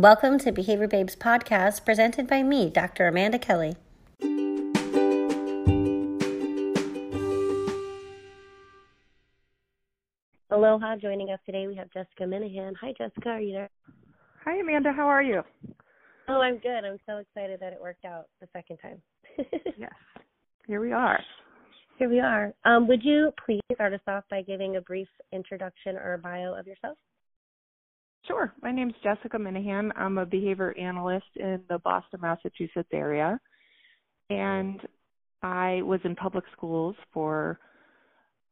Welcome to Behavior Babes podcast, presented by me, Dr. Amanda Kelly. Aloha, joining us today, we have Jessica Minahan. Hi, Jessica, are you there? Hi, Amanda, how are you? Oh, I'm good. I'm so excited that it worked out the second time. Yes, here we are. Would you please start us off by giving a brief introduction or a bio of yourself? Sure. My name's Jessica Minahan. I'm a behavior analyst in the Boston, Massachusetts area, and I was in public schools for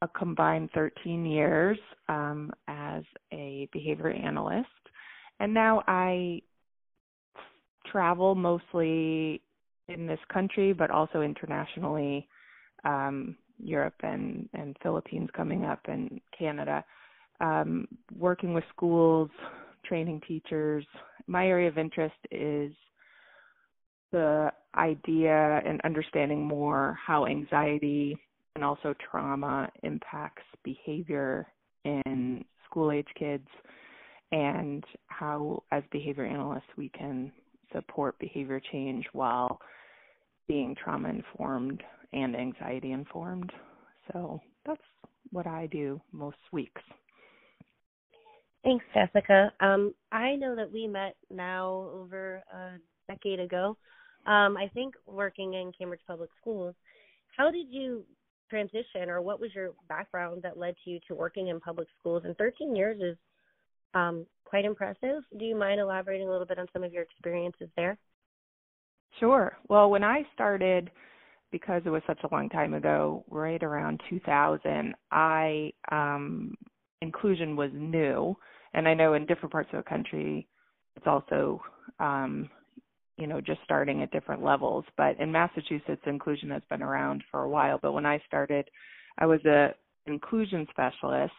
a combined 13 years as a behavior analyst, and now I travel mostly in this country, but also internationally. Europe and Philippines coming up, and Canada, working with schools, training teachers. My area of interest is the idea and understanding more how anxiety and also trauma impacts behavior in school-age kids, and how, as behavior analysts, we can support behavior change while being trauma-informed and anxiety-informed. So that's what I do most weeks. Thanks, Jessica. I know that we met now over a decade ago, I think working in Cambridge Public Schools. How did you transition, or what was your background that led you to working in public schools? And 13 years is quite impressive. Do you mind elaborating a little bit on some of your experiences there? Sure. Well, when I started, because it was such a long time ago, right around 2000, inclusion was new. And I know in different parts of the country, it's also, just starting at different levels. But in Massachusetts, inclusion has been around for a while. But when I started, I was an inclusion specialist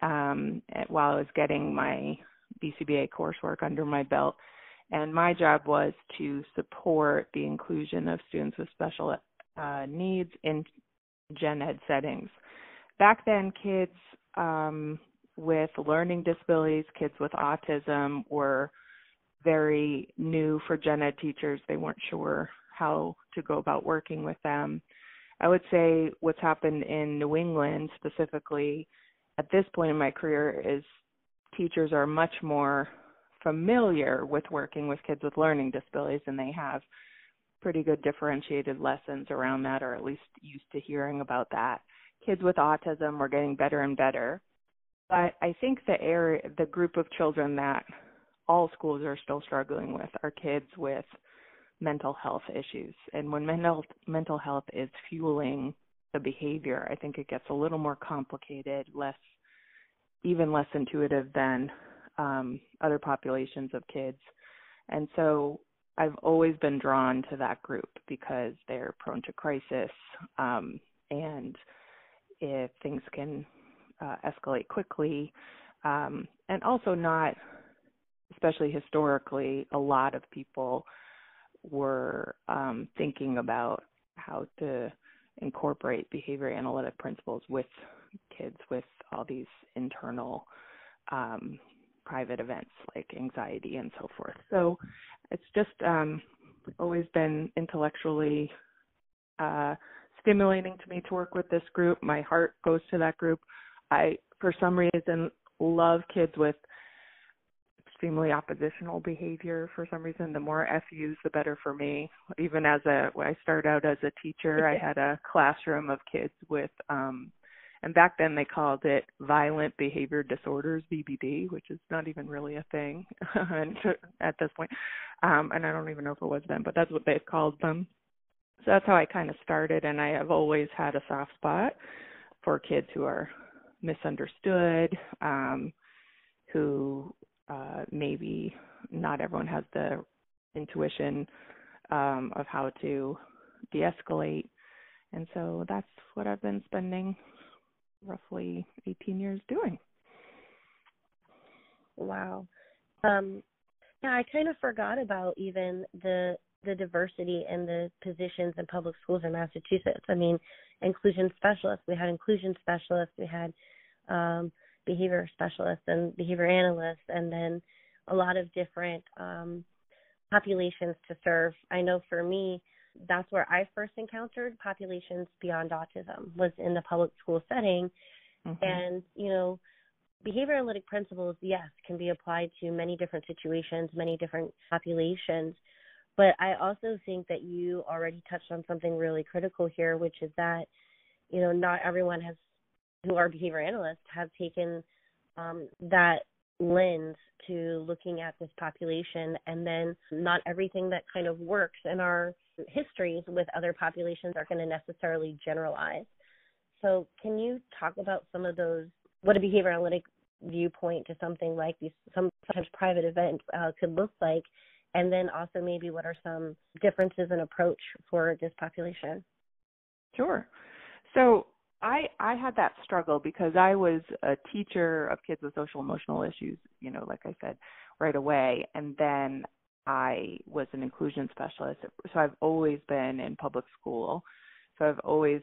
while I was getting my BCBA coursework under my belt. And my job was to support the inclusion of students with special needs in gen ed settings. Back then, kids with learning disabilities, kids with autism were very new for gen ed teachers. They weren't sure how to go about working with them. I would say what's happened in New England specifically at this point in my career is teachers are much more familiar with working with kids with learning disabilities, and they have pretty good differentiated lessons around that, or at least used to hearing about that. Kids with autism were getting better and better, but I think the group of children that all schools are still struggling with are kids with mental health issues. And when mental health is fueling the behavior, I think it gets a little more complicated, even less intuitive than other populations of kids. And so I've always been drawn to that group because they're prone to crisis, and if things can escalate quickly, and also not, especially historically, a lot of people were thinking about how to incorporate behavior analytic principles with kids with all these internal private events like anxiety and so forth. So it's just always been intellectually stimulating to me to work with this group. My heart goes to that group. I, for some reason, love kids with extremely oppositional behavior. For some reason, the more FUs, the better for me. Even when I started out as a teacher, I had a classroom of kids with and back then they called it violent behavior disorders, VBD, which is not even really a thing at this point. And I don't even know if it was then, but that's what they've called them. So that's how I kind of started. And I have always had a soft spot for kids who are misunderstood, who maybe not everyone has the intuition of how to de-escalate. And so that's what I've been spending roughly 18 years doing. Wow. Yeah, I kind of forgot about even the diversity and the positions in public schools in Massachusetts. I mean, inclusion specialists, we had behavior specialists and behavior analysts, and then a lot of different populations to serve. I know for me, that's where I first encountered populations beyond autism, was in the public school setting. Mm-hmm. And, you know, behavior analytic principles, yes, can be applied to many different situations, many different populations. But I also think that you already touched on something really critical here, which is that, you know, not everyone has, who are behavior analysts, have taken that lens to looking at this population. And then not everything that kind of works in our histories with other populations are going to necessarily generalize. So can you talk about some of those, what a behavior analytic viewpoint to something like these, sometimes private events could look like, and then also maybe what are some differences in approach for this population? Sure. So I had that struggle because I was a teacher of kids with social emotional issues, you know, like I said, right away. And then I was an inclusion specialist. So I've always been in public school. So I've always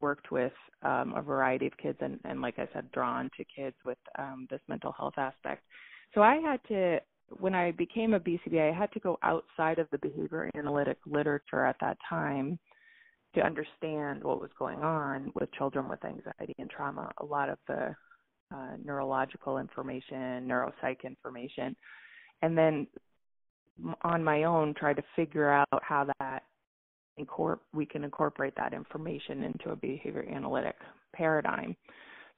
worked with a variety of kids and, like I said, drawn to kids with this mental health aspect. So I had to, when I became a BCBA, I had to go outside of the behavior analytic literature at that time to understand what was going on with children with anxiety and trauma. A lot of the neurological information, neuropsych information, and then on my own try to figure out how that we can incorporate that information into a behavior analytic paradigm.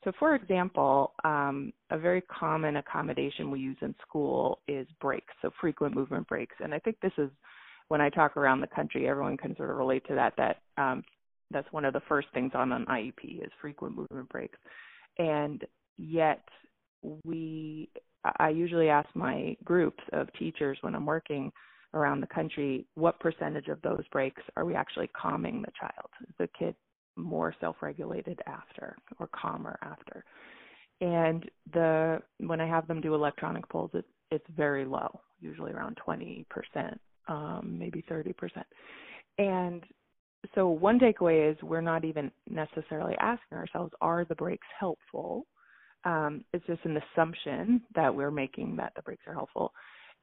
So for example, a very common accommodation we use in school is breaks, so frequent movement breaks. And I think this is, when I talk around the country, everyone can sort of relate to that's one of the first things on an IEP is frequent movement breaks. And yet I usually ask my groups of teachers when I'm working around the country, what percentage of those breaks are we actually calming the child? Is the kid more self-regulated after or calmer after? And when I have them do electronic polls, it's very low, usually around 20%, maybe 30%. And so one takeaway is we're not even necessarily asking ourselves, are the breaks helpful? It's just an assumption that we're making that the breaks are helpful.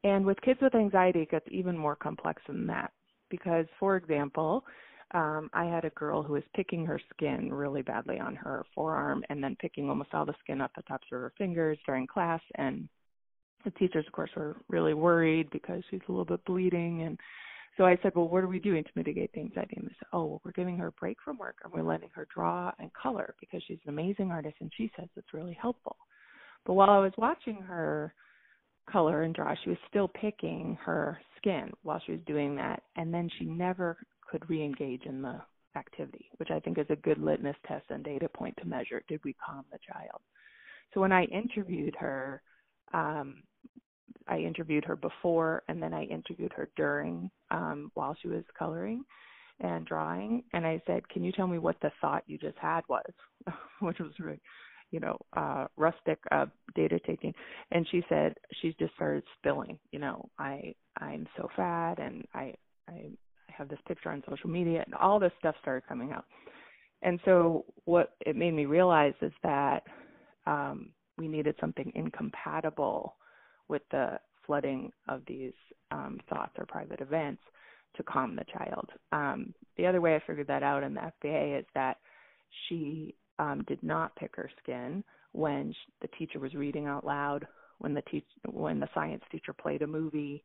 And with kids with anxiety, it gets even more complex than that because, for example, I had a girl who was picking her skin really badly on her forearm and then picking almost all the skin off the tops of her fingers during class. And the teachers, of course, were really worried because she's a little bit bleeding. And so I said, well, what are we doing to mitigate the anxiety? And they said, oh, well, we're giving her a break from work and we're letting her draw and color because she's an amazing artist and she says it's really helpful. But while I was watching her color and draw, she was still picking her skin while she was doing that, and then she never could re-engage in the activity, which I think is a good litmus test and data point to measure, did we calm the child? So when I interviewed her, before, and then I interviewed her during, while she was coloring and drawing, and I said, can you tell me what the thought you just had was, which was really, you know, rustic data taking. And she said, she just started spilling, you know, I'm so fat and I have this picture on social media and all this stuff started coming out. And so what it made me realize is that we needed something incompatible with the flooding of these thoughts or private events to calm the child. The other way I figured that out in the FBA is that she did not pick her skin when the teacher was reading out loud, when the science teacher played a movie,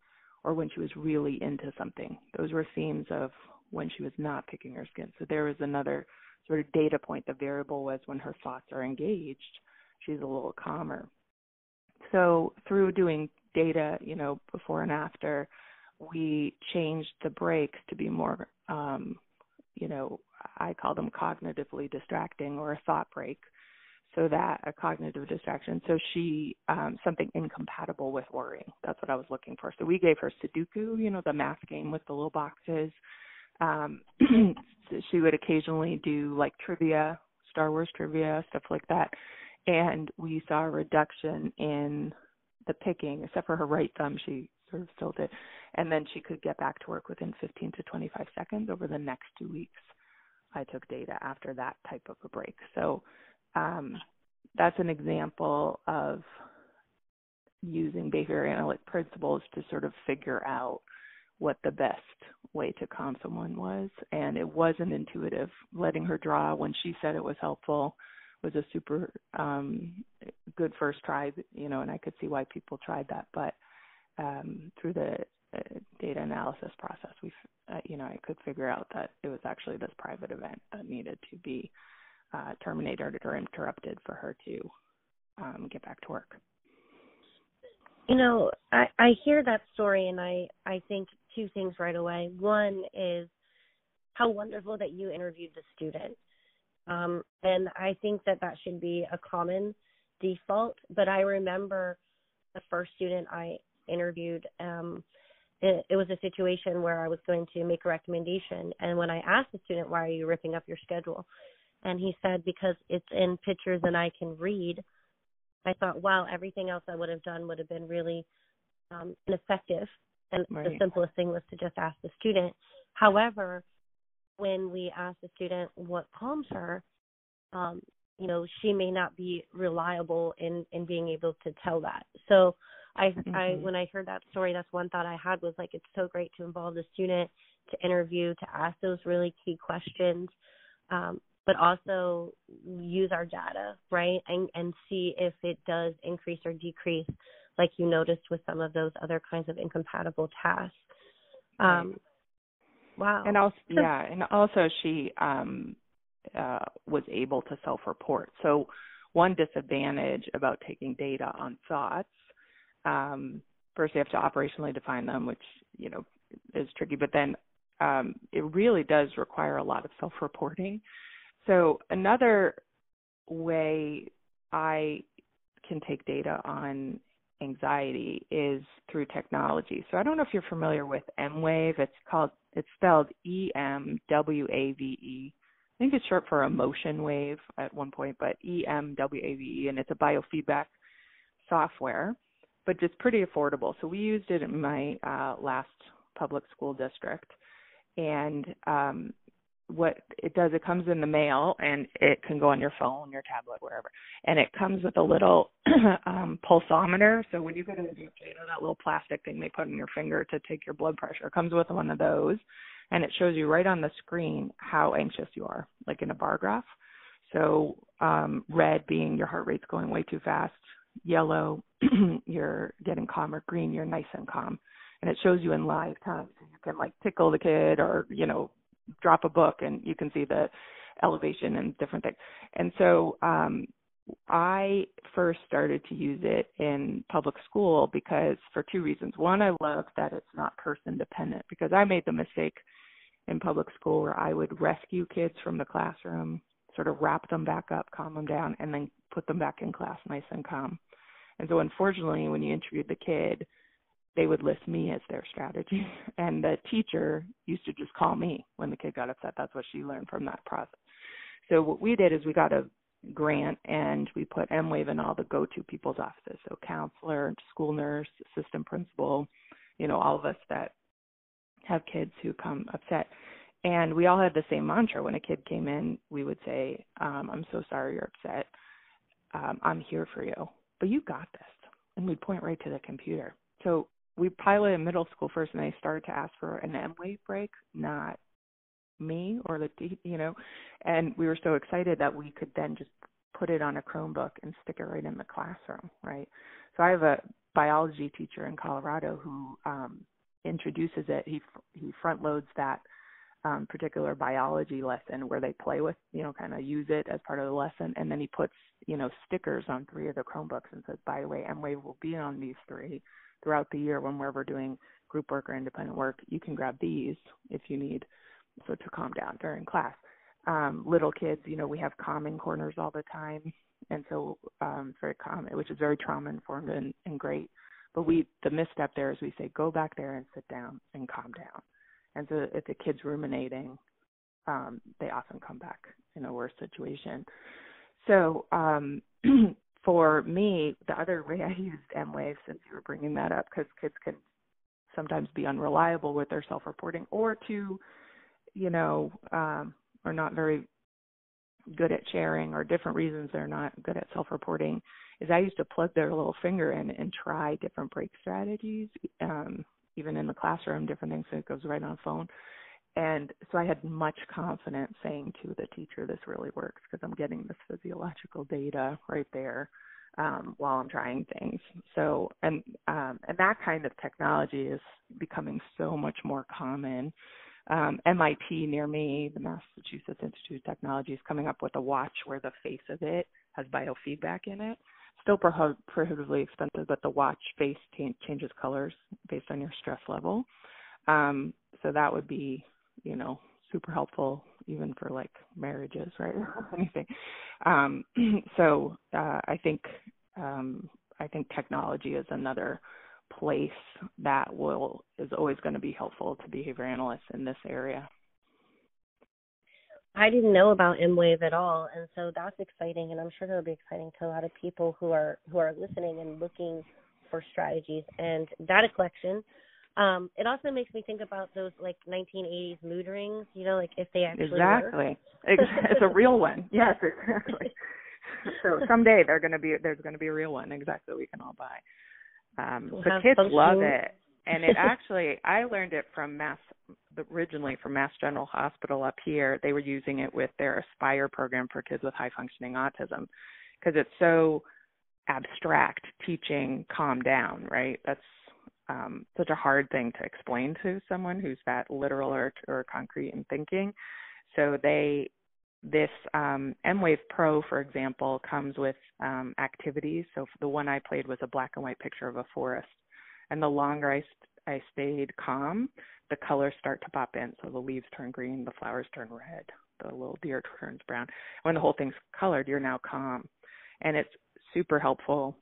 or when she was really into something. Those were themes of when she was not picking her skin. So there was another sort of data point. The variable was when her thoughts are engaged, she's a little calmer. So through doing data, you know, before and after, we changed the breaks to be more, you know, I call them cognitively distracting or a thought break, so that a cognitive distraction. So she, something incompatible with worrying. That's what I was looking for. So we gave her Sudoku, you know, the math game with the little boxes. She would occasionally do like trivia, Star Wars trivia, stuff like that. And we saw a reduction in the picking, except for her right thumb, she sort of still did. And then she could get back to work within 15 to 25 seconds over the next 2 weeks. I took data after that type of a break. So that's an example of using behavior analytic principles to sort of figure out what the best way to calm someone was. And it wasn't intuitive. Letting her draw when she said it was helpful was a super good first try, you know, and I could see why people tried that. But through the data analysis process, we, you know, I could figure out that it was actually this private event that needed to be terminated or interrupted for her to get back to work. You know, I hear that story, and I think two things right away. One is how wonderful that you interviewed the student. And I think that that should be a common default. But I remember the first student I interviewed, it was a situation where I was going to make a recommendation. And when I asked the student, why are you ripping up your schedule? And he said, because it's in pictures and I can read. I thought, wow, everything else I would have done would have been really ineffective. And right. The simplest thing was to just ask the student. However, when we asked the student what calms her, you know, she may not be reliable in being able to tell that. So I when I heard that story, that's one thought I had was, like, it's so great to involve the student, to interview, to ask those really key questions, but also use our data, right, and see if it does increase or decrease, like you noticed with some of those other kinds of incompatible tasks. Wow. And also, yeah, and also she was able to self-report. So one disadvantage about taking data on thoughts, first you have to operationally define them, which, you know, is tricky, but then it really does require a lot of self-reporting. So another way I can take data on anxiety is through technology. So I don't know if you're familiar with emWave. It's spelled E-M-W-A-V-E. I think it's short for emotion wave at one point, but E-M-W-A-V-E, and it's a biofeedback software, but it's pretty affordable. So we used it in my last public school district, and what it does, it comes in the mail, and it can go on your phone, your tablet, wherever. And it comes with a little pulsometer. So when you go to the doctor, you know, that little plastic thing they put on your finger to take your blood pressure, it comes with one of those, and it shows you right on the screen how anxious you are, like in a bar graph. So red being your heart rate's going way too fast, yellow you're getting calm, or green you're nice and calm. And it shows you in live time, so you can, like, tickle the kid or, you know, drop a book, and you can see the elevation and different things. And so I first started to use it in public school because for two reasons. One, I love that it's not person dependent, because I made the mistake in public school where I would rescue kids from the classroom, sort of wrap them back up, calm them down, and then put them back in class nice and calm. And so unfortunately, when you interviewed the kid, they would list me as their strategy. And the teacher used to just call me when the kid got upset. That's what she learned from that process. So what we did is we got a grant, and we put emWave in all the go-to people's offices. So counselor, school nurse, assistant principal, you know, all of us that have kids who come upset. And we all had the same mantra. When a kid came in, we would say, I'm so sorry you're upset. I'm here for you, but you got this. And we'd point right to the computer. So we piloted middle school first, and they started to ask for an emWave break, not me or the, you know, and we were so excited that we could then just put it on a Chromebook and stick it right in the classroom, right? So I have a biology teacher in Colorado who introduces it. He front loads that particular biology lesson where they play with, you know, kind of use it as part of the lesson, and then he puts, you know, stickers on three of the Chromebooks and says, by the way, emWave will be on these three throughout the year. When we're ever doing group work or independent work, you can grab these if you need, so to calm down during class. Little kids, you know, we have calming corners all the time, and so it's very common, which is very trauma-informed and great. But the misstep there is we say, go back there and sit down and calm down. And so if the kid's ruminating, they often come back in a worse situation. So for me, the other way I used emWave, since you were bringing that up, because kids can sometimes be unreliable with their self-reporting, or not very good at sharing or different reasons they're not good at self-reporting is I used to plug their little finger in and try different break strategies, even in the classroom, different things that goes right on the phone. And so I had much confidence saying to the teacher, this really works because I'm getting this physiological data right there while I'm trying things. So, and that kind of technology is becoming so much more common. MIT near me, the Massachusetts Institute of Technology, is coming up with a watch where the face of it has biofeedback in it. Still prohibitively expensive, but the watch face changes colors based on your stress level. So that would be, you know, super helpful even for like marriages, right? Or anything. I think technology is another place that is always going to be helpful to behavior analysts in this area. I didn't know about emWave at all, and so that's exciting, and I'm sure it'll be exciting to a lot of people who are listening and looking for strategies and data collection. It also makes me think about those like 1980s mood rings, you know, like if they actually work. It's a real one. Yes, exactly. So someday there's going to be a real one, exactly, that we can all buy. The kids love it, and it actually I learned it from Mass General Hospital up here. They were using it with their Aspire program for kids with high functioning autism because it's so abstract. Teaching calm down, right? That's such a hard thing to explain to someone who's that literal or concrete in thinking. So this emWave Pro, for example, comes with activities. So the one I played was a black and white picture of a forest. And the longer I stayed calm, the colors start to pop in. So the leaves turn green, the flowers turn red, the little deer turns brown. When the whole thing's colored, you're now calm. And it's super helpful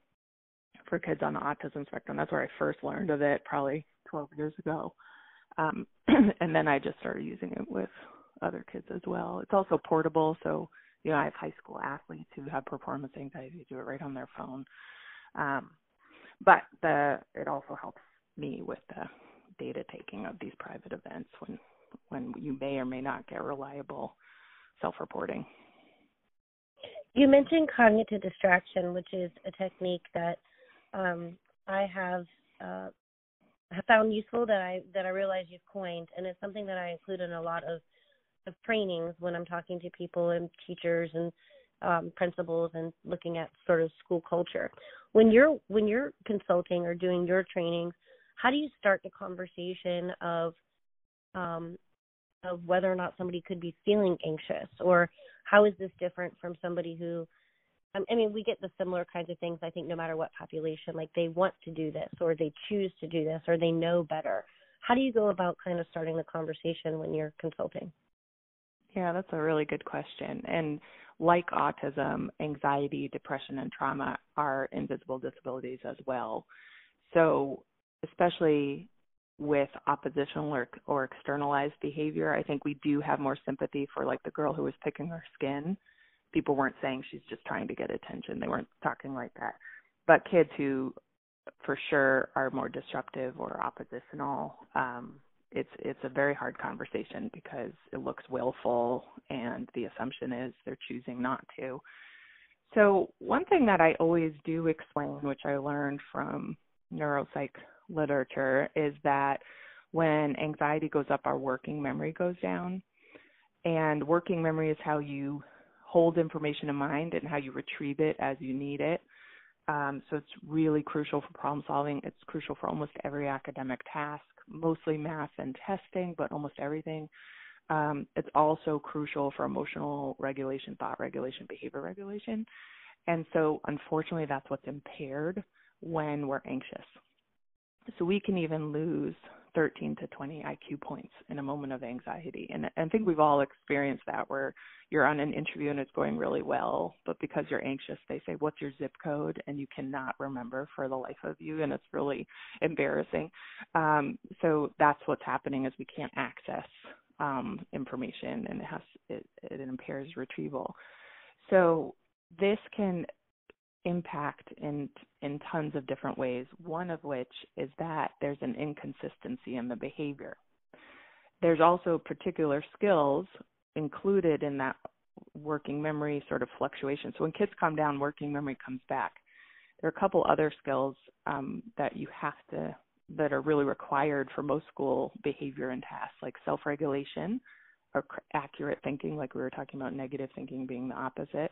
for kids on the autism spectrum. That's where I first learned of it, probably 12 years ago. And then I just started using it with other kids as well. It's also portable, so you know I have high school athletes who have performance anxiety do it right on their phone. But it also helps me with the data taking of these private events when you may or may not get reliable self-reporting. You mentioned cognitive distraction, which is a technique that I have found useful that I realize you've coined, and it's something that I include in a lot of trainings when I'm talking to people and teachers and principals and looking at sort of school culture. When you're consulting or doing your trainings, how do you start the conversation of whether or not somebody could be feeling anxious, or how is this different from somebody who, I mean, we get the similar kinds of things, I think, no matter what population, like they want to do this or they choose to do this or they know better. How do you go about kind of starting the conversation when you're consulting? Yeah, that's a really good question. And like autism, anxiety, depression, and trauma are invisible disabilities as well. So especially with oppositional or externalized behavior, I think we do have more sympathy for like the girl who was picking her skin. People weren't saying she's just trying to get attention. They weren't talking like that. But kids who for sure are more disruptive or oppositional, it's a very hard conversation because it looks willful and the assumption is they're choosing not to. So one thing that I always do explain, which I learned from neuropsych literature, is that when anxiety goes up, our working memory goes down. And working memory is how you hold information in mind and how you retrieve it as you need it. So it's really crucial for problem solving. It's crucial for almost every academic task, mostly math and testing, but almost everything. It's also crucial for emotional regulation, thought regulation, behavior regulation. And so unfortunately, that's what's impaired when we're anxious. So we can even lose 13 to 20 IQ points in a moment of anxiety. And I think we've all experienced that, where you're on an interview and it's going really well, but because you're anxious, they say, what's your zip code? And you cannot remember for the life of you. And it's really embarrassing. So that's what's happening, is we can't access information, and it impairs retrieval. So this can impact in tons of different ways, one of which is that there's an inconsistency in the behavior. There's also particular skills included in that working memory sort of fluctuation. So when kids calm down, working memory comes back. There are a couple other skills that you have to, that are really required for most school behavior and tasks, like self-regulation or accurate thinking, like we were talking about negative thinking being the opposite.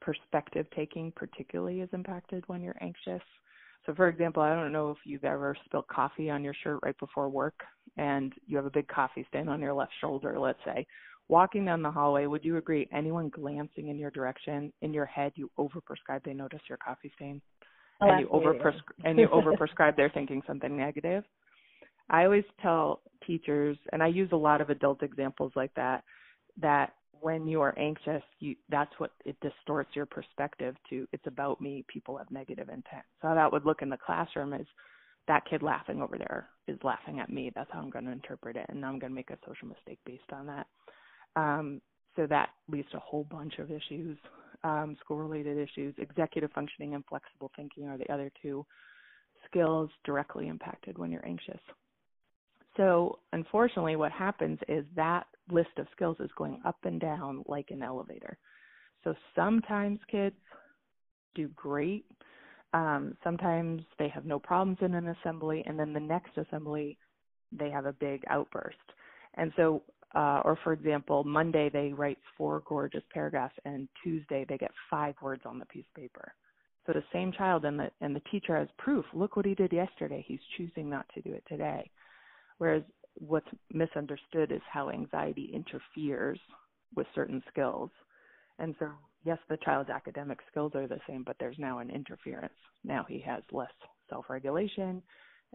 Perspective taking particularly is impacted when you're anxious. So for example, I don't know if you've ever spilled coffee on your shirt right before work and you have a big coffee stain on your left shoulder, let's say. Walking down the hallway, would you agree anyone glancing in your direction, in your head, you overprescribe, they notice your coffee stain? Oh, and, you overprescribe, they're thinking something negative. I always tell teachers, and I use a lot of adult examples like that, that when you are anxious, that's what it distorts your perspective to. It's about me. People have negative intent. So how that would look in the classroom is that kid laughing over there is laughing at me. That's how I'm going to interpret it, and I'm going to make a social mistake based on that. So that leads to a whole bunch of issues, school-related issues. Executive functioning and flexible thinking are the other two skills directly impacted when you're anxious. So unfortunately, what happens is that list of skills is going up and down like an elevator. So sometimes kids do great. Sometimes they have no problems in an assembly, and then the next assembly, they have a big outburst. And so, or for example, Monday they write 4 gorgeous paragraphs, and Tuesday they get 5 words on the piece of paper. So the same child and the teacher has proof. Look what he did yesterday. He's choosing not to do it today. Whereas what's misunderstood is how anxiety interferes with certain skills. And so, yes, the child's academic skills are the same, but there's now an interference. Now he has less self-regulation.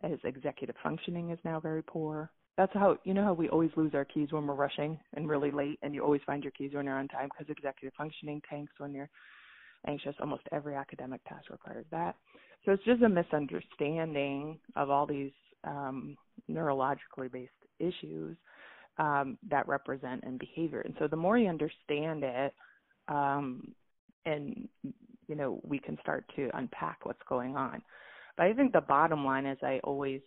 His executive functioning is now very poor. That's how, you know how we always lose our keys when we're rushing and really late, and you always find your keys when you're on time because executive functioning tanks when you're anxious. Almost every academic task requires that. So it's just a misunderstanding of all these neurologically based issues that represent in behavior. And so the more you understand it, and you know, we can start to unpack what's going on. But I think the bottom line is I always,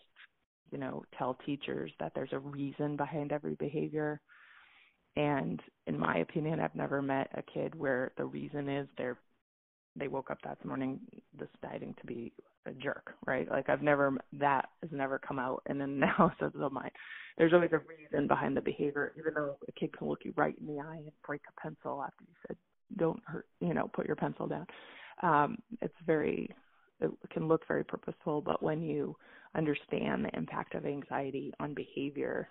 you know, tell teachers that there's a reason behind every behavior. And in my opinion, I've never met a kid where the reason is they woke up that morning deciding to be a jerk, right? Like that has never come out in an analysis of mine. There's always a reason behind the behavior, even though a kid can look you right in the eye and break a pencil after you said, don't hurt, you know, put your pencil down. It can look very purposeful, but when you understand the impact of anxiety on behavior,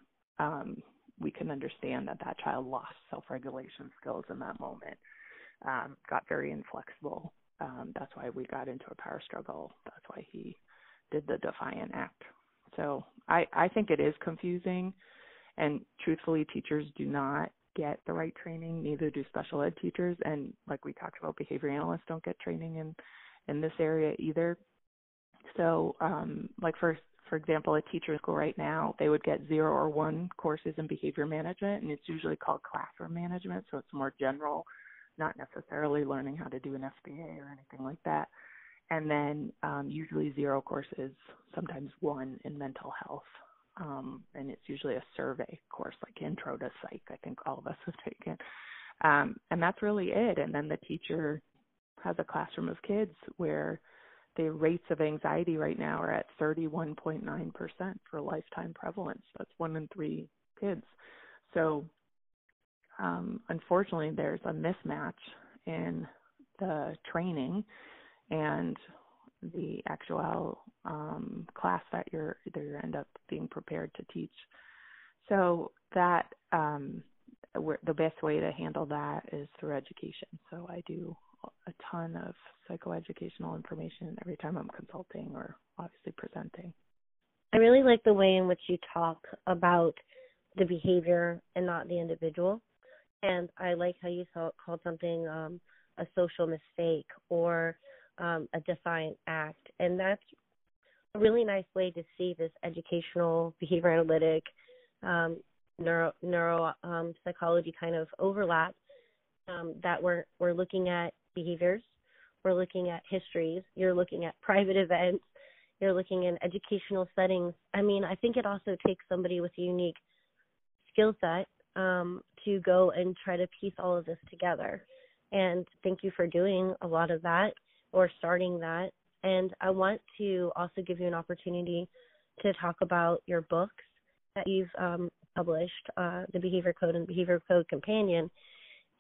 we can understand that child lost self-regulation skills in that moment, got very inflexible. That's why we got into a power struggle. That's why he did the defiant act. So I think it is confusing, and truthfully, teachers do not get the right training, neither do special ed teachers, and like we talked about, behavior analysts don't get training in this area either. So like for example, a teacher in school right now, they would get 0 or 1 courses in behavior management, and it's usually called classroom management, so it's more general, not necessarily learning how to do an FBA or anything like that. And then usually 0 courses, sometimes 1 in mental health. And it's usually a survey course, like intro to psych, I think all of us have taken. And that's really it. And then the teacher has a classroom of kids where the rates of anxiety right now are at 31.9% for lifetime prevalence. That's 1 in 3 kids. So unfortunately, there's a mismatch in the training and the actual class that you end up being prepared to teach. So that the best way to handle that is through education. So I do a ton of psychoeducational information every time I'm consulting or obviously presenting. I really like the way in which you talk about the behavior and not the individual. And I like how you called something a social mistake or a defiant act. And that's a really nice way to see this educational, behavior analytic, neuro psychology kind of overlap that we're looking at behaviors, we're looking at histories, you're looking at private events, you're looking in educational settings. I mean, I think it also takes somebody with a unique skill set to go and try to piece all of this together. And thank you for doing a lot of that or starting that. And I want to also give you an opportunity to talk about your books that you've published, The Behavior Code and The Behavior Code Companion.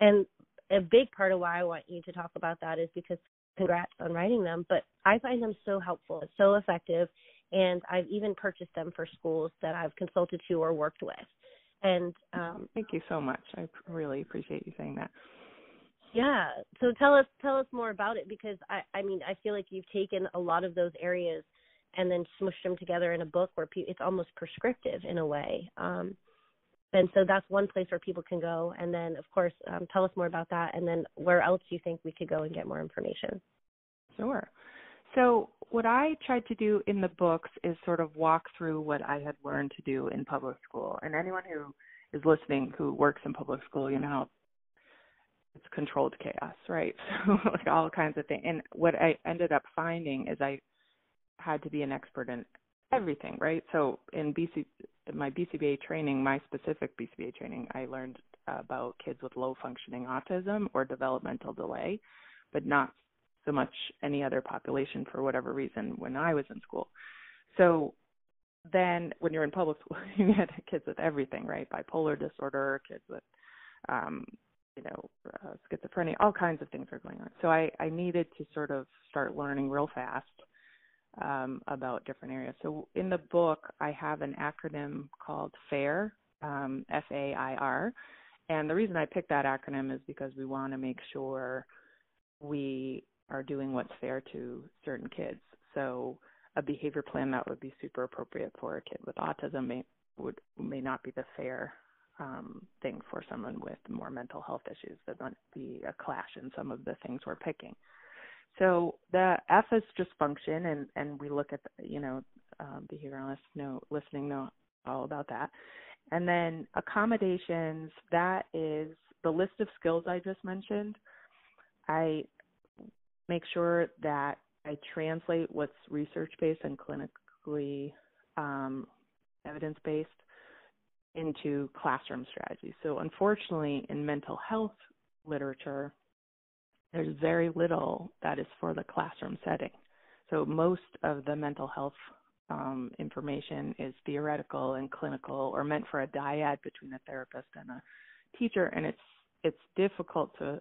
And a big part of why I want you to talk about that is because congrats on writing them, but I find them so helpful, so effective, and I've even purchased them for schools that I've consulted to or worked with. And thank you so much. I really appreciate you saying that. Yeah. So tell us more about it, because I mean, I feel like you've taken a lot of those areas and then smushed them together in a book where it's almost prescriptive in a way. And so that's one place where people can go. And then, of course, tell us more about that. And then where else do you think we could go and get more information? Sure. So what I tried to do in the books is sort of walk through what I had learned to do in public school. And anyone who is listening who works in public school, you know, it's controlled chaos, right? So like all kinds of things. And what I ended up finding is I had to be an expert in everything, right? So in my BCBA training, my specific BCBA training, I learned about kids with low-functioning autism or developmental delay, but not so much any other population for whatever reason when I was in school. So then when you're in public school, you had kids with everything, right? Bipolar disorder, kids with, schizophrenia, all kinds of things are going on. So I needed to sort of start learning real fast about different areas. So in the book, I have an acronym called FAIR, F-A-I-R. And the reason I picked that acronym is because we want to make sure we are doing what's fair to certain kids. So a behavior plan that would be super appropriate for a kid with autism may not be the fair thing for someone with more mental health issues. There might be a clash in some of the things we're picking. So the F is just function, and we look at, behavioralists know all about that. And then accommodations, that is the list of skills I just mentioned. I make sure that I translate what's research-based and clinically evidence-based into classroom strategies. So unfortunately, in mental health literature, there's very little that is for the classroom setting. So most of the mental health information is theoretical and clinical, or meant for a dyad between a therapist and a teacher, and it's difficult to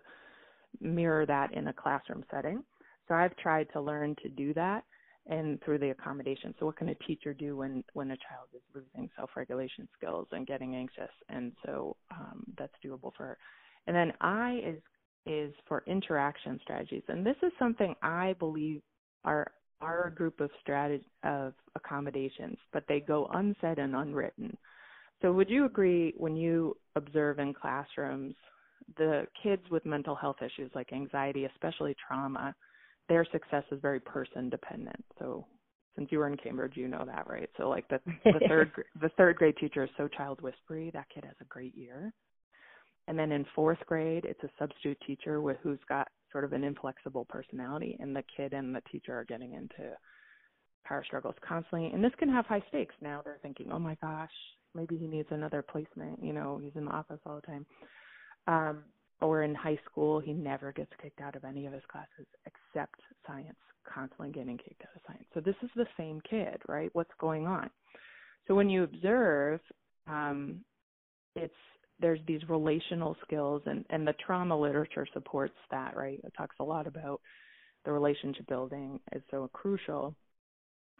mirror that in a classroom setting. So I've tried to learn to do that, and through the accommodation. So what can a teacher do when a child is losing self-regulation skills and getting anxious? And so that's doable for her. And then I is for interaction strategies. And this is something I believe are a group of strategy of accommodations, but they go unsaid and unwritten. So would you agree, when you observe in classrooms, the kids with mental health issues like anxiety, especially trauma, their success is very person dependent. So since you were in Cambridge, you know that, right? So like the third grade teacher is so child whispery, that kid has a great year. And then in fourth grade, it's a substitute teacher who's got sort of an inflexible personality, and the kid and the teacher are getting into power struggles constantly. And this can have high stakes. Now they're thinking, oh my gosh, maybe he needs another placement. You know, he's in the office all the time. Or in high school, he never gets kicked out of any of his classes except science, constantly getting kicked out of science. So this is the same kid, right? What's going on? So when you observe, there's these relational skills, and the trauma literature supports that, right? It talks a lot about the relationship building is so crucial.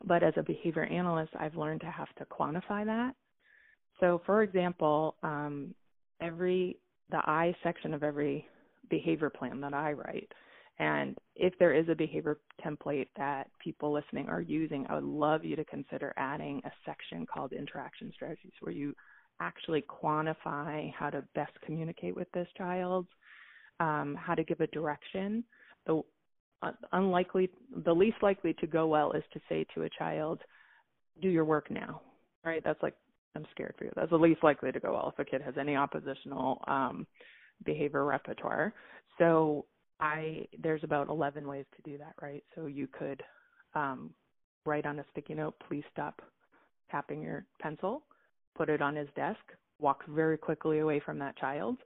But as a behavior analyst, I've learned to have to quantify that. So, for example, the I section of every behavior plan that I write, and if there is a behavior template that people listening are using, I would love you to consider adding a section called interaction strategies, where you actually quantify how to best communicate with this child, how to give a direction. The least likely to go well is to say to a child, do your work now, right? That's like, I'm scared for you. That's the least likely to go well if a kid has any oppositional behavior repertoire. So there's about 11 ways to do that, right? So you could write on a sticky note, please stop tapping your pencil, put it on his desk, walk very quickly away from that child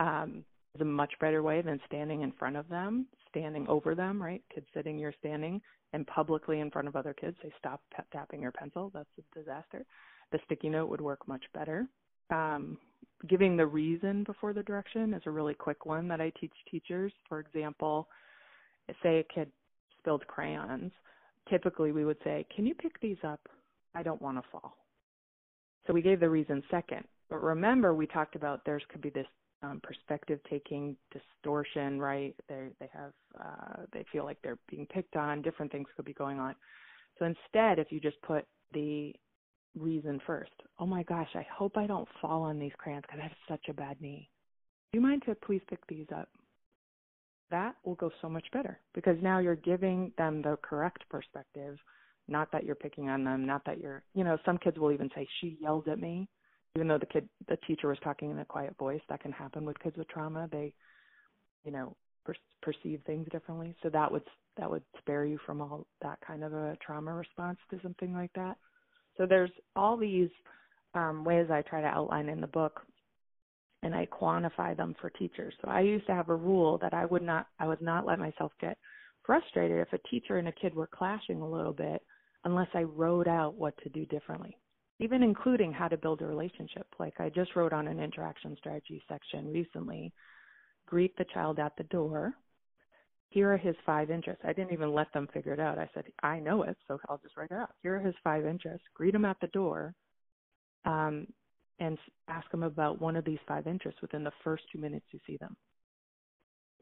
is a much better way than standing in front of them, standing over them, right? Kids sitting, you're standing, and publicly in front of other kids, they stop tapping your pencil. That's a disaster. The sticky note would work much better. Giving the reason before the direction is a really quick one that I teach teachers. For example, say a kid spilled crayons. Typically, we would say, can you pick these up? I don't want to fall. So we gave the reason second. But remember, we talked about there could be this perspective-taking distortion, right? They feel like they're being picked on. Different things could be going on. So instead, if you just put the reason first, oh, my gosh, I hope I don't fall on these crayons because I have such a bad knee. Do you mind to please pick these up? That will go so much better because now you're giving them the correct perspective, not that you're picking on them, not that you're, you know, some kids will even say, she yelled at me, even though the teacher was talking in a quiet voice. That can happen with kids with trauma. They, you know, perceive things differently. So that would spare you from all that kind of a trauma response to something like that. So there's all these ways I try to outline in the book, and I quantify them for teachers. So I used to have a rule that I would not let myself get frustrated if a teacher and a kid were clashing a little bit unless I wrote out what to do differently, even including how to build a relationship. Like I just wrote on an interaction strategy section recently, greet the child at the door. Here are his 5 interests. I didn't even let them figure it out. I said, I know it, so I'll just write it out. Here are his 5 interests. Greet him at the door. And ask them about one of these 5 interests within the first 2 minutes you see them.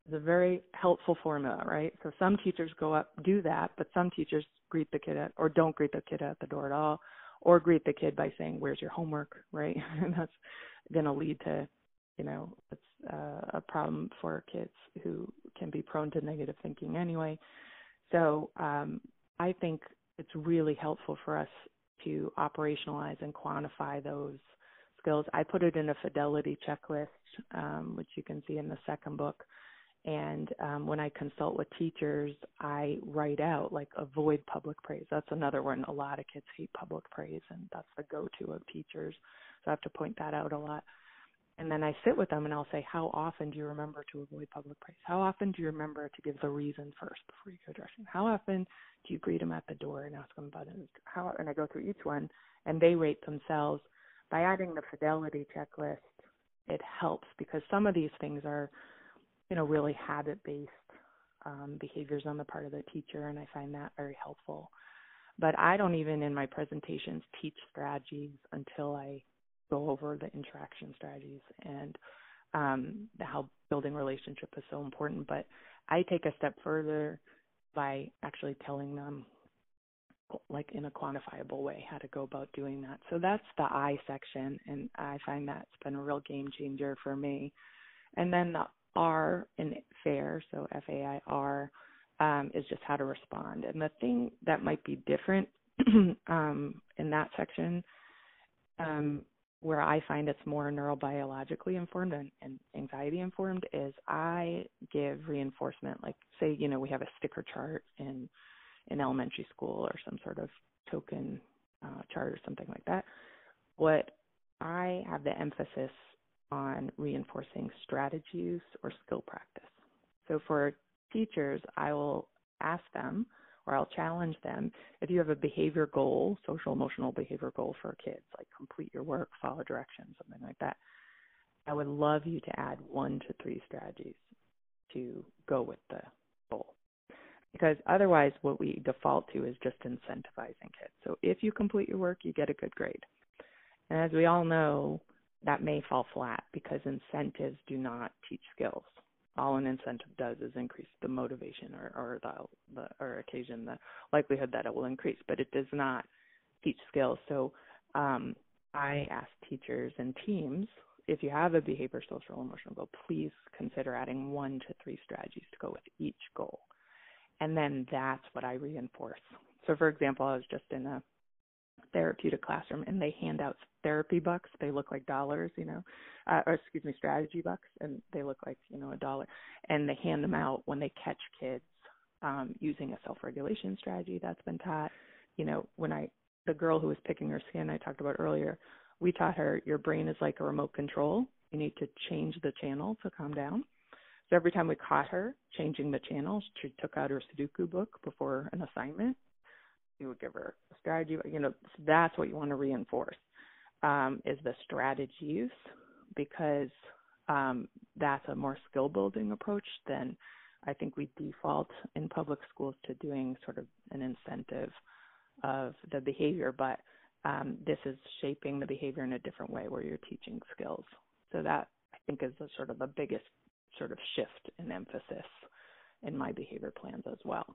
It's a very helpful formula, right? So some teachers go up, do that, but some teachers greet the kid at, or don't greet the kid at the door at all, or greet the kid by saying, where's your homework, right? And that's going to lead to, you know, it's a problem for kids who can be prone to negative thinking anyway. So I think it's really helpful for us to operationalize and quantify those skills. I put it in a fidelity checklist, which you can see in the second book. And when I consult with teachers, I write out, like, avoid public praise. That's another one. A lot of kids hate public praise, and that's the go-to of teachers. So I have to point that out a lot. And then I sit with them, and I'll say, how often do you remember to avoid public praise? How often do you remember to give the reason first before you go direction? How often do you greet them at the door and ask them about it? And I go through each one, and they rate themselves. By adding the fidelity checklist, it helps because some of these things are, you know, really habit-based behaviors on the part of the teacher, and I find that very helpful. But I don't even in my presentations teach strategies until I go over the interaction strategies and how building relationship is so important. But I take a step further by actually telling them, like in a quantifiable way, how to go about doing that. So that's the I section, and I find that's been a real game changer for me. And then the R in FAIR, so F-A-I-R, is just how to respond. And the thing that might be different in that section, where I find it's more neurobiologically informed and anxiety informed, is I give reinforcement. Like, say, you know, we have a sticker chart and in elementary school or some sort of token chart or something like that. What I have the emphasis on reinforcing strategies or skill practice. So for teachers, I will ask them, or I'll challenge them, if you have a behavior goal, social emotional behavior goal for kids, like complete your work, follow directions, something like that, I would love you to add 1 to 3 strategies to go with the goal. Because otherwise what we default to is just incentivizing kids. So if you complete your work, you get a good grade. And as we all know, that may fall flat because incentives do not teach skills. All an incentive does is increase the motivation or the likelihood that it will increase, but it does not teach skills. So I ask teachers and teams, if you have a behavior, social, emotional goal, please consider adding 1 to 3 strategies to go with each goal. And then that's what I reinforce. So, for example, I was just in a therapeutic classroom, and they hand out therapy bucks. They look like dollars, you know, strategy bucks, and they look like, you know, a dollar. And they hand them out when they catch kids using a self-regulation strategy that's been taught. You know, the girl who was picking her skin I talked about earlier We taught her, your brain is like a remote control. You need to change the channel to calm down. So every time we caught her changing the channel, she took out her Sudoku book before an assignment. We would give her a strategy. You know, that's what you want to reinforce, is the strategies, because that's a more skill-building approach than I think we default in public schools to doing sort of an incentive of the behavior, but this is shaping the behavior in a different way where you're teaching skills. So that, I think, is the sort of the biggest sort of shift in emphasis in my behavior plans as well.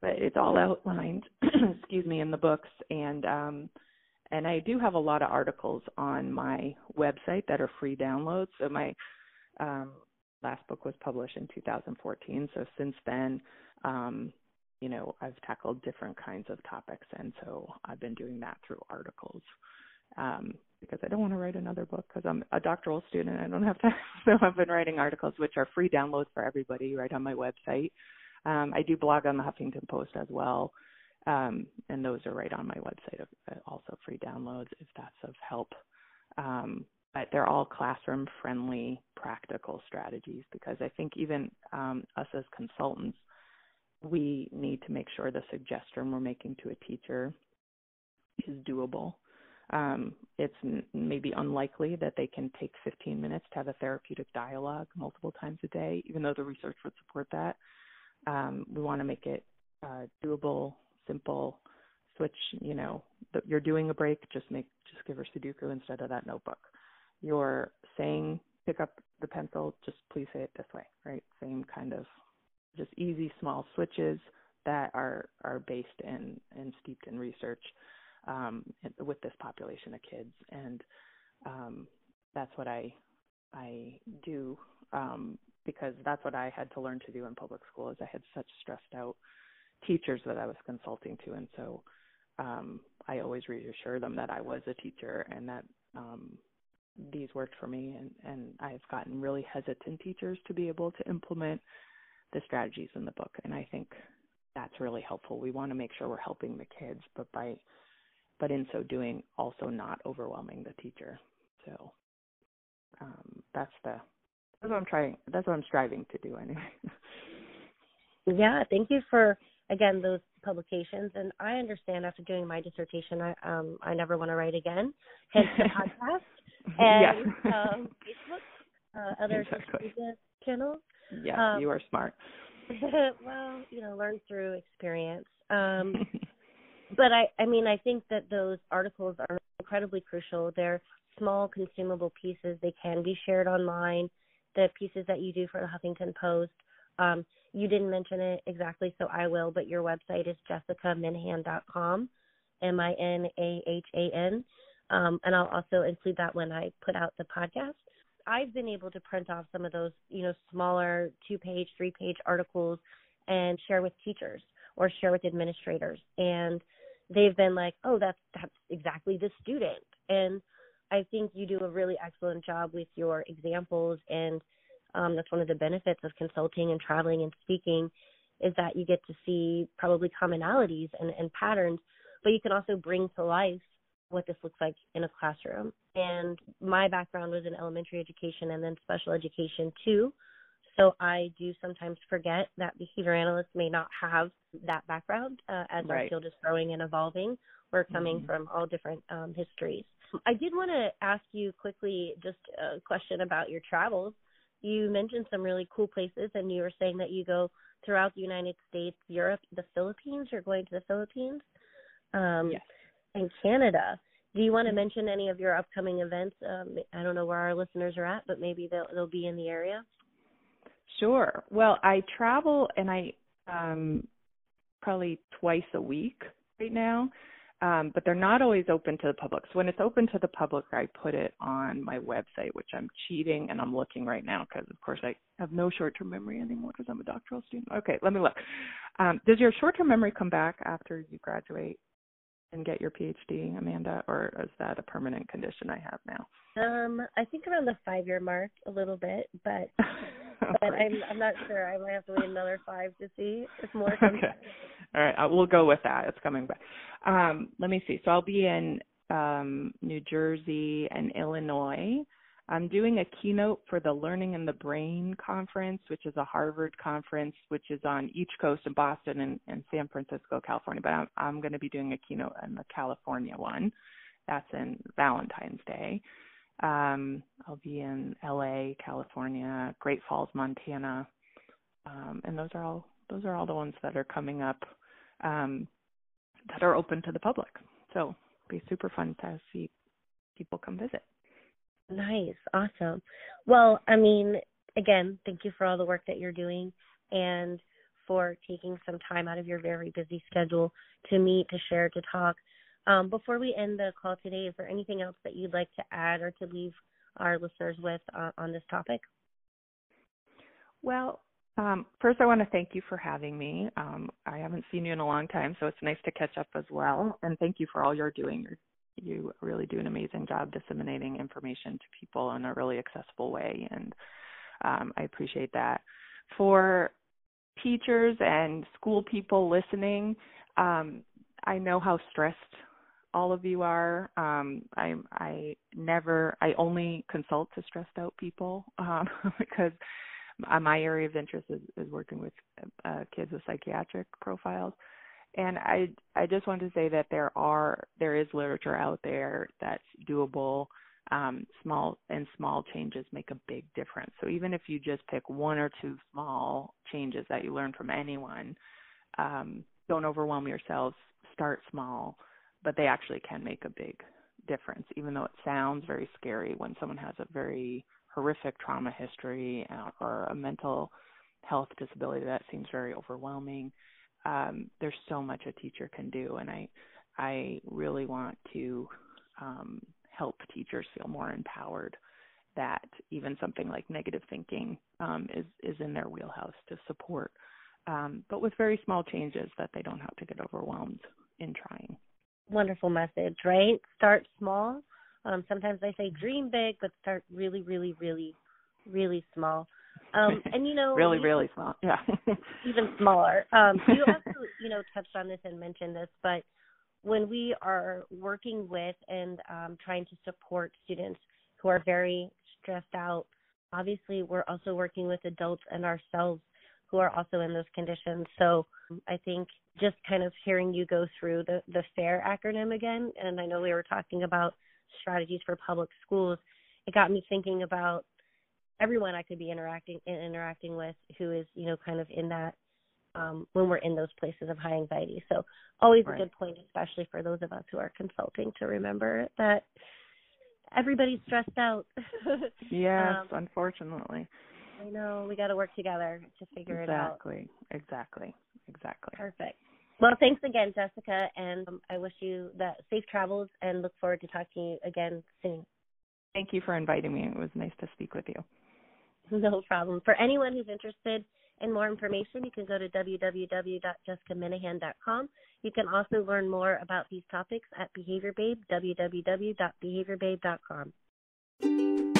But it's all outlined, excuse me, in the books. And I do have a lot of articles on my website that are free downloads. So my last book was published in 2014. So since then, you know, I've tackled different kinds of topics. And so I've been doing that through articles, because I don't want to write another book because I'm a doctoral student. I don't have time. So I've been writing articles, which are free downloads for everybody right on my website. I do blog on the Huffington Post as well. And those are right on my website, also free downloads if that's of help. But they're all classroom-friendly, practical strategies, because I think even us as consultants, we need to make sure the suggestion we're making to a teacher is doable. It's maybe unlikely that they can take 15 minutes to have a therapeutic dialogue multiple times a day, even though the research would support that. We want to make it doable, simple. Switch, you know, you're doing a break, just give her Sudoku instead of that notebook. You're saying, pick up the pencil, just please say it this way, right? Same kind of just easy, small switches that are based in and steeped in research with this population of kids. And that's what I do, because that's what I had to learn to do in public school, is I had such stressed out teachers that I was consulting to. And so I always reassure them that I was a teacher and that these worked for me. And I've gotten really hesitant teachers to be able to implement the strategies in the book. And I think that's really helpful. We want to make sure we're helping the kids, but in so doing, also not overwhelming the teacher. So that's what I'm trying. That's what I'm striving to do anyway. Yeah. Thank you for, again, those publications. And I understand after doing my dissertation, I never want to write again, hence the podcast and Facebook, other social media channels. Yeah, you are smart. Well, you know, learn through experience. But I mean, I think that those articles are incredibly crucial. They're small, consumable pieces. They can be shared online. The pieces that you do for the Huffington Post, you didn't mention it exactly, so I will, but your website is jessicaminahan.com, M-I-N-A-H-A-N, and I'll also include that when I put out the podcast. I've been able to print off some of those, you know, smaller 2-page, 3-page articles and share with teachers or share with administrators. And they've been like, oh, that's exactly the student. And I think you do a really excellent job with your examples. And that's one of the benefits of consulting and traveling and speaking, is that you get to see probably commonalities and patterns, but you can also bring to life what this looks like in a classroom. And my background was in elementary education and then special education too. So I do sometimes forget that behavior analysts may not have that background as right. Our field is growing and evolving. We're coming from all different histories. I did want to ask you quickly just a question about your travels. You mentioned some really cool places, and you were saying that you go throughout the United States, Europe, the Philippines. You're going to the Philippines. Yes. And Canada. Do you want to mention any of your upcoming events? I don't know where our listeners are at, but maybe they'll be in the area. Sure. Well, I travel, and I probably twice a week right now, but they're not always open to the public. So when it's open to the public, I put it on my website, which I'm cheating, and I'm looking right now because, of course, I have no short-term memory anymore because I'm a doctoral student. Okay, let me look. Does your short-term memory come back after you graduate and get your PhD, Amanda, or is that a permanent condition I have now? I think around the 5-year mark a little bit, but but I'm not sure. I might have to wait another 5 to see if more comes back. All right, we'll go with that. It's coming back. Let me see. So I'll be in New Jersey, and Illinois. I'm doing a keynote for the Learning in the Brain conference, which is a Harvard conference, which is on each coast in Boston and San Francisco, California. But I'm going to be doing a keynote on the California one. That's in Valentine's Day. I'll be in LA, California, Great Falls, Montana. And those are all the ones that are coming up that are open to the public. So it'll be super fun to see people come visit. Nice. Awesome. Well, I mean, again, thank you for all the work that you're doing and for taking some time out of your very busy schedule to meet, to share, to talk. Before we end the call today, is there anything else that you'd like to add or to leave our listeners with on this topic? Well, first, I want to thank you for having me. I haven't seen you in a long time, so it's nice to catch up as well. And thank you for all you're doing. You really do an amazing job disseminating information to people in a really accessible way, and I appreciate that. For teachers and school people listening, I know how stressed all of you are. I only consult to stressed out people because my area of interest is working with kids with psychiatric profiles. And I just wanted to say that there is literature out there that's doable. Small changes make a big difference. So even if you just pick one or two small changes that you learn from anyone, don't overwhelm yourselves. Start small, but they actually can make a big difference. Even though it sounds very scary when someone has a very horrific trauma history or a mental health disability that seems very overwhelming. There's so much a teacher can do, and I really want to help teachers feel more empowered that even something like negative thinking is in their wheelhouse to support, but with very small changes that they don't have to get overwhelmed in trying. Wonderful message, right? Start small. Sometimes I say dream big, but start really, really, really, really small. And, you know, really, really small. Yeah. Even smaller. You also, touched on this and mentioned this, but when we are working with and trying to support students who are very stressed out, obviously we're also working with adults and ourselves who are also in those conditions. So I think just kind of hearing you go through the FAIR acronym again, and I know we were talking about strategies for public schools, it got me thinking about everyone I could be interacting with who is, kind of in that when we're in those places of high anxiety. So always right. A good point, especially for those of us who are consulting, to remember that everybody's stressed out. Yes, unfortunately. I know. We got to work together to figure it out. Exactly. Perfect. Well, thanks again, Jessica, and I wish you that safe travels and look forward to talking to you again soon. Thank you for inviting me. It was nice to speak with you. No problem. For anyone who's interested in more information, you can go to www.jessicaminahan.com. You can also learn more about these topics at Behavior Babe, www.behaviorbabe.com.